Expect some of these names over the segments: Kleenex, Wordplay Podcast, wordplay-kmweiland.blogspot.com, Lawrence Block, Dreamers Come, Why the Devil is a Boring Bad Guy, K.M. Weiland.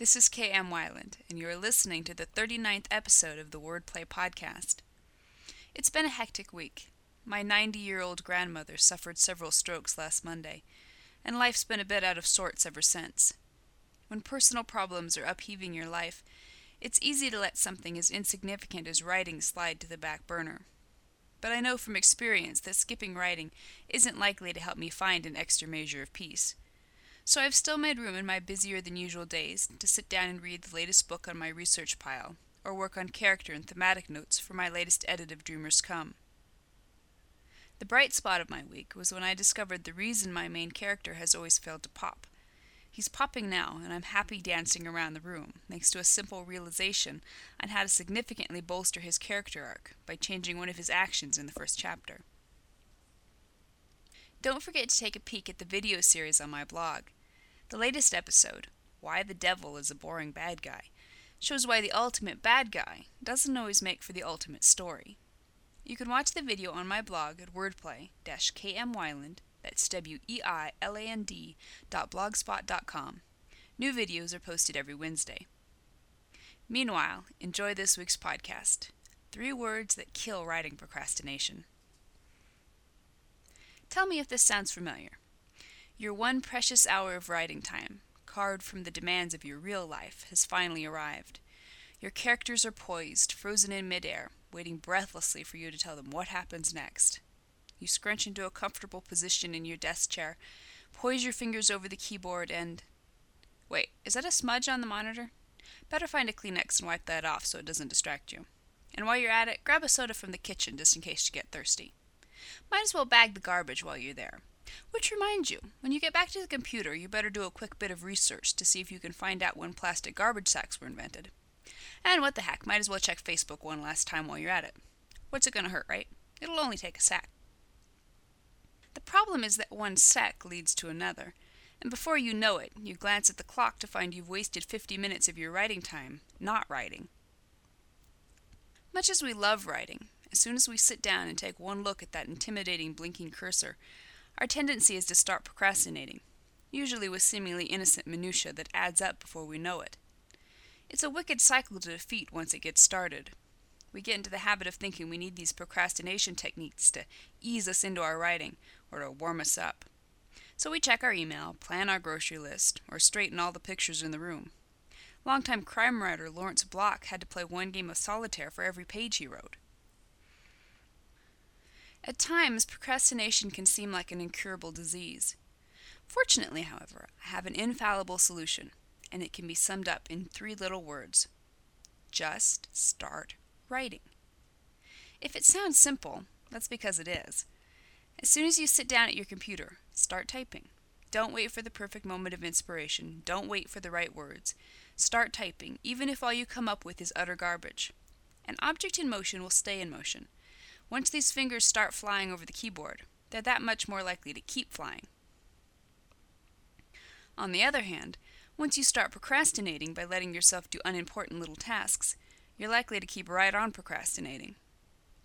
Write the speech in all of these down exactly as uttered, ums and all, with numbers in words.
This is K M. Weiland, and you are listening to the thirty-ninth episode of the Wordplay Podcast. It's been a hectic week. My ninety-year-old grandmother suffered several strokes last Monday, and life's been a bit out of sorts ever since. When personal problems are upheaving your life, it's easy to let something as insignificant as writing slide to the back burner. But I know from experience that skipping writing isn't likely to help me find an extra measure of peace. So I've still made room in my busier-than-usual days to sit down and read the latest book on my research pile, or work on character and thematic notes for my latest edit of Dreamers Come. The bright spot of my week was when I discovered the reason my main character has always failed to pop. He's popping now, and I'm happy dancing around the room, thanks to a simple realization on how to significantly bolster his character arc by changing one of his actions in the first chapter. Don't forget to take a peek at the video series on my blog. The latest episode, Why the Devil is a Boring Bad Guy, shows why the ultimate bad guy doesn't always make for the ultimate story. You can watch the video on my blog at wordplay dash k m weiland dot blogspot dot com. That's W E I L A N D dot blogspot dot com. New videos are posted every Wednesday. Meanwhile, enjoy this week's podcast. Three words that kill writing procrastination. Tell me if this sounds familiar. Your one precious hour of writing time, carved from the demands of your real life, has finally arrived. Your characters are poised, frozen in midair, waiting breathlessly for you to tell them what happens next. You scrunch into a comfortable position in your desk chair, poise your fingers over the keyboard, and... Wait, is that a smudge on the monitor? Better find a Kleenex and wipe that off so it doesn't distract you. And while you're at it, grab a soda from the kitchen just in case you get thirsty. Might as well bag the garbage while you're there. Which reminds you, when you get back to the computer, you better do a quick bit of research to see if you can find out when plastic garbage sacks were invented. And what the heck, might as well check Facebook one last time while you're at it. What's it gonna hurt, right? It'll only take a sack. The problem is that one sack leads to another, and before you know it, you glance at the clock to find you've wasted fifty minutes of your writing time not writing. Much as we love writing, as soon as we sit down and take one look at that intimidating blinking cursor, our tendency is to start procrastinating, usually with seemingly innocent minutia that adds up before we know it. It's a wicked cycle to defeat once it gets started. We get into the habit of thinking we need these procrastination techniques to ease us into our writing, or to warm us up. So we check our email, plan our grocery list, or straighten all the pictures in the room. Longtime crime writer Lawrence Block had to play one game of solitaire for every page he wrote. At times, procrastination can seem like an incurable disease. Fortunately, however, I have an infallible solution, and it can be summed up in three little words. Just start writing. If it sounds simple, that's because it is. As soon as you sit down at your computer, start typing. Don't wait for the perfect moment of inspiration. Don't wait for the right words. Start typing, even if all you come up with is utter garbage. An object in motion will stay in motion. Once these fingers start flying over the keyboard, they're that much more likely to keep flying. On the other hand, once you start procrastinating by letting yourself do unimportant little tasks, you're likely to keep right on procrastinating.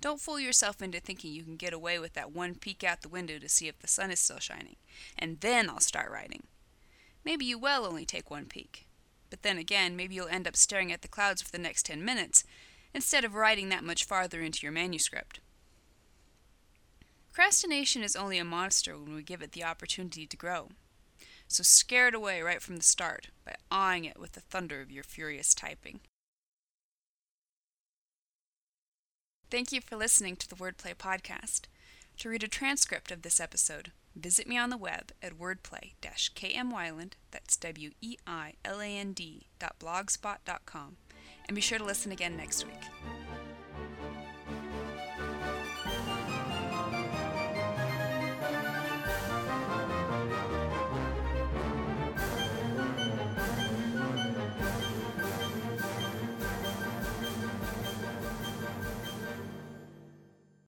Don't fool yourself into thinking you can get away with that one peek out the window to see if the sun is still shining, and then I'll start writing. Maybe you will only take one peek, but then again, maybe you'll end up staring at the clouds for the next ten minutes instead of writing that much farther into your manuscript. Procrastination is only a monster when we give it the opportunity to grow, so scare it away right from the start by awing it with the thunder of your furious typing. Thank you for listening to the Wordplay Podcast. To read a transcript of this episode, visit me on the web at wordplay dash k m weiland, that's W E I L A N D dot blogspot dot com, and be sure to listen again next week.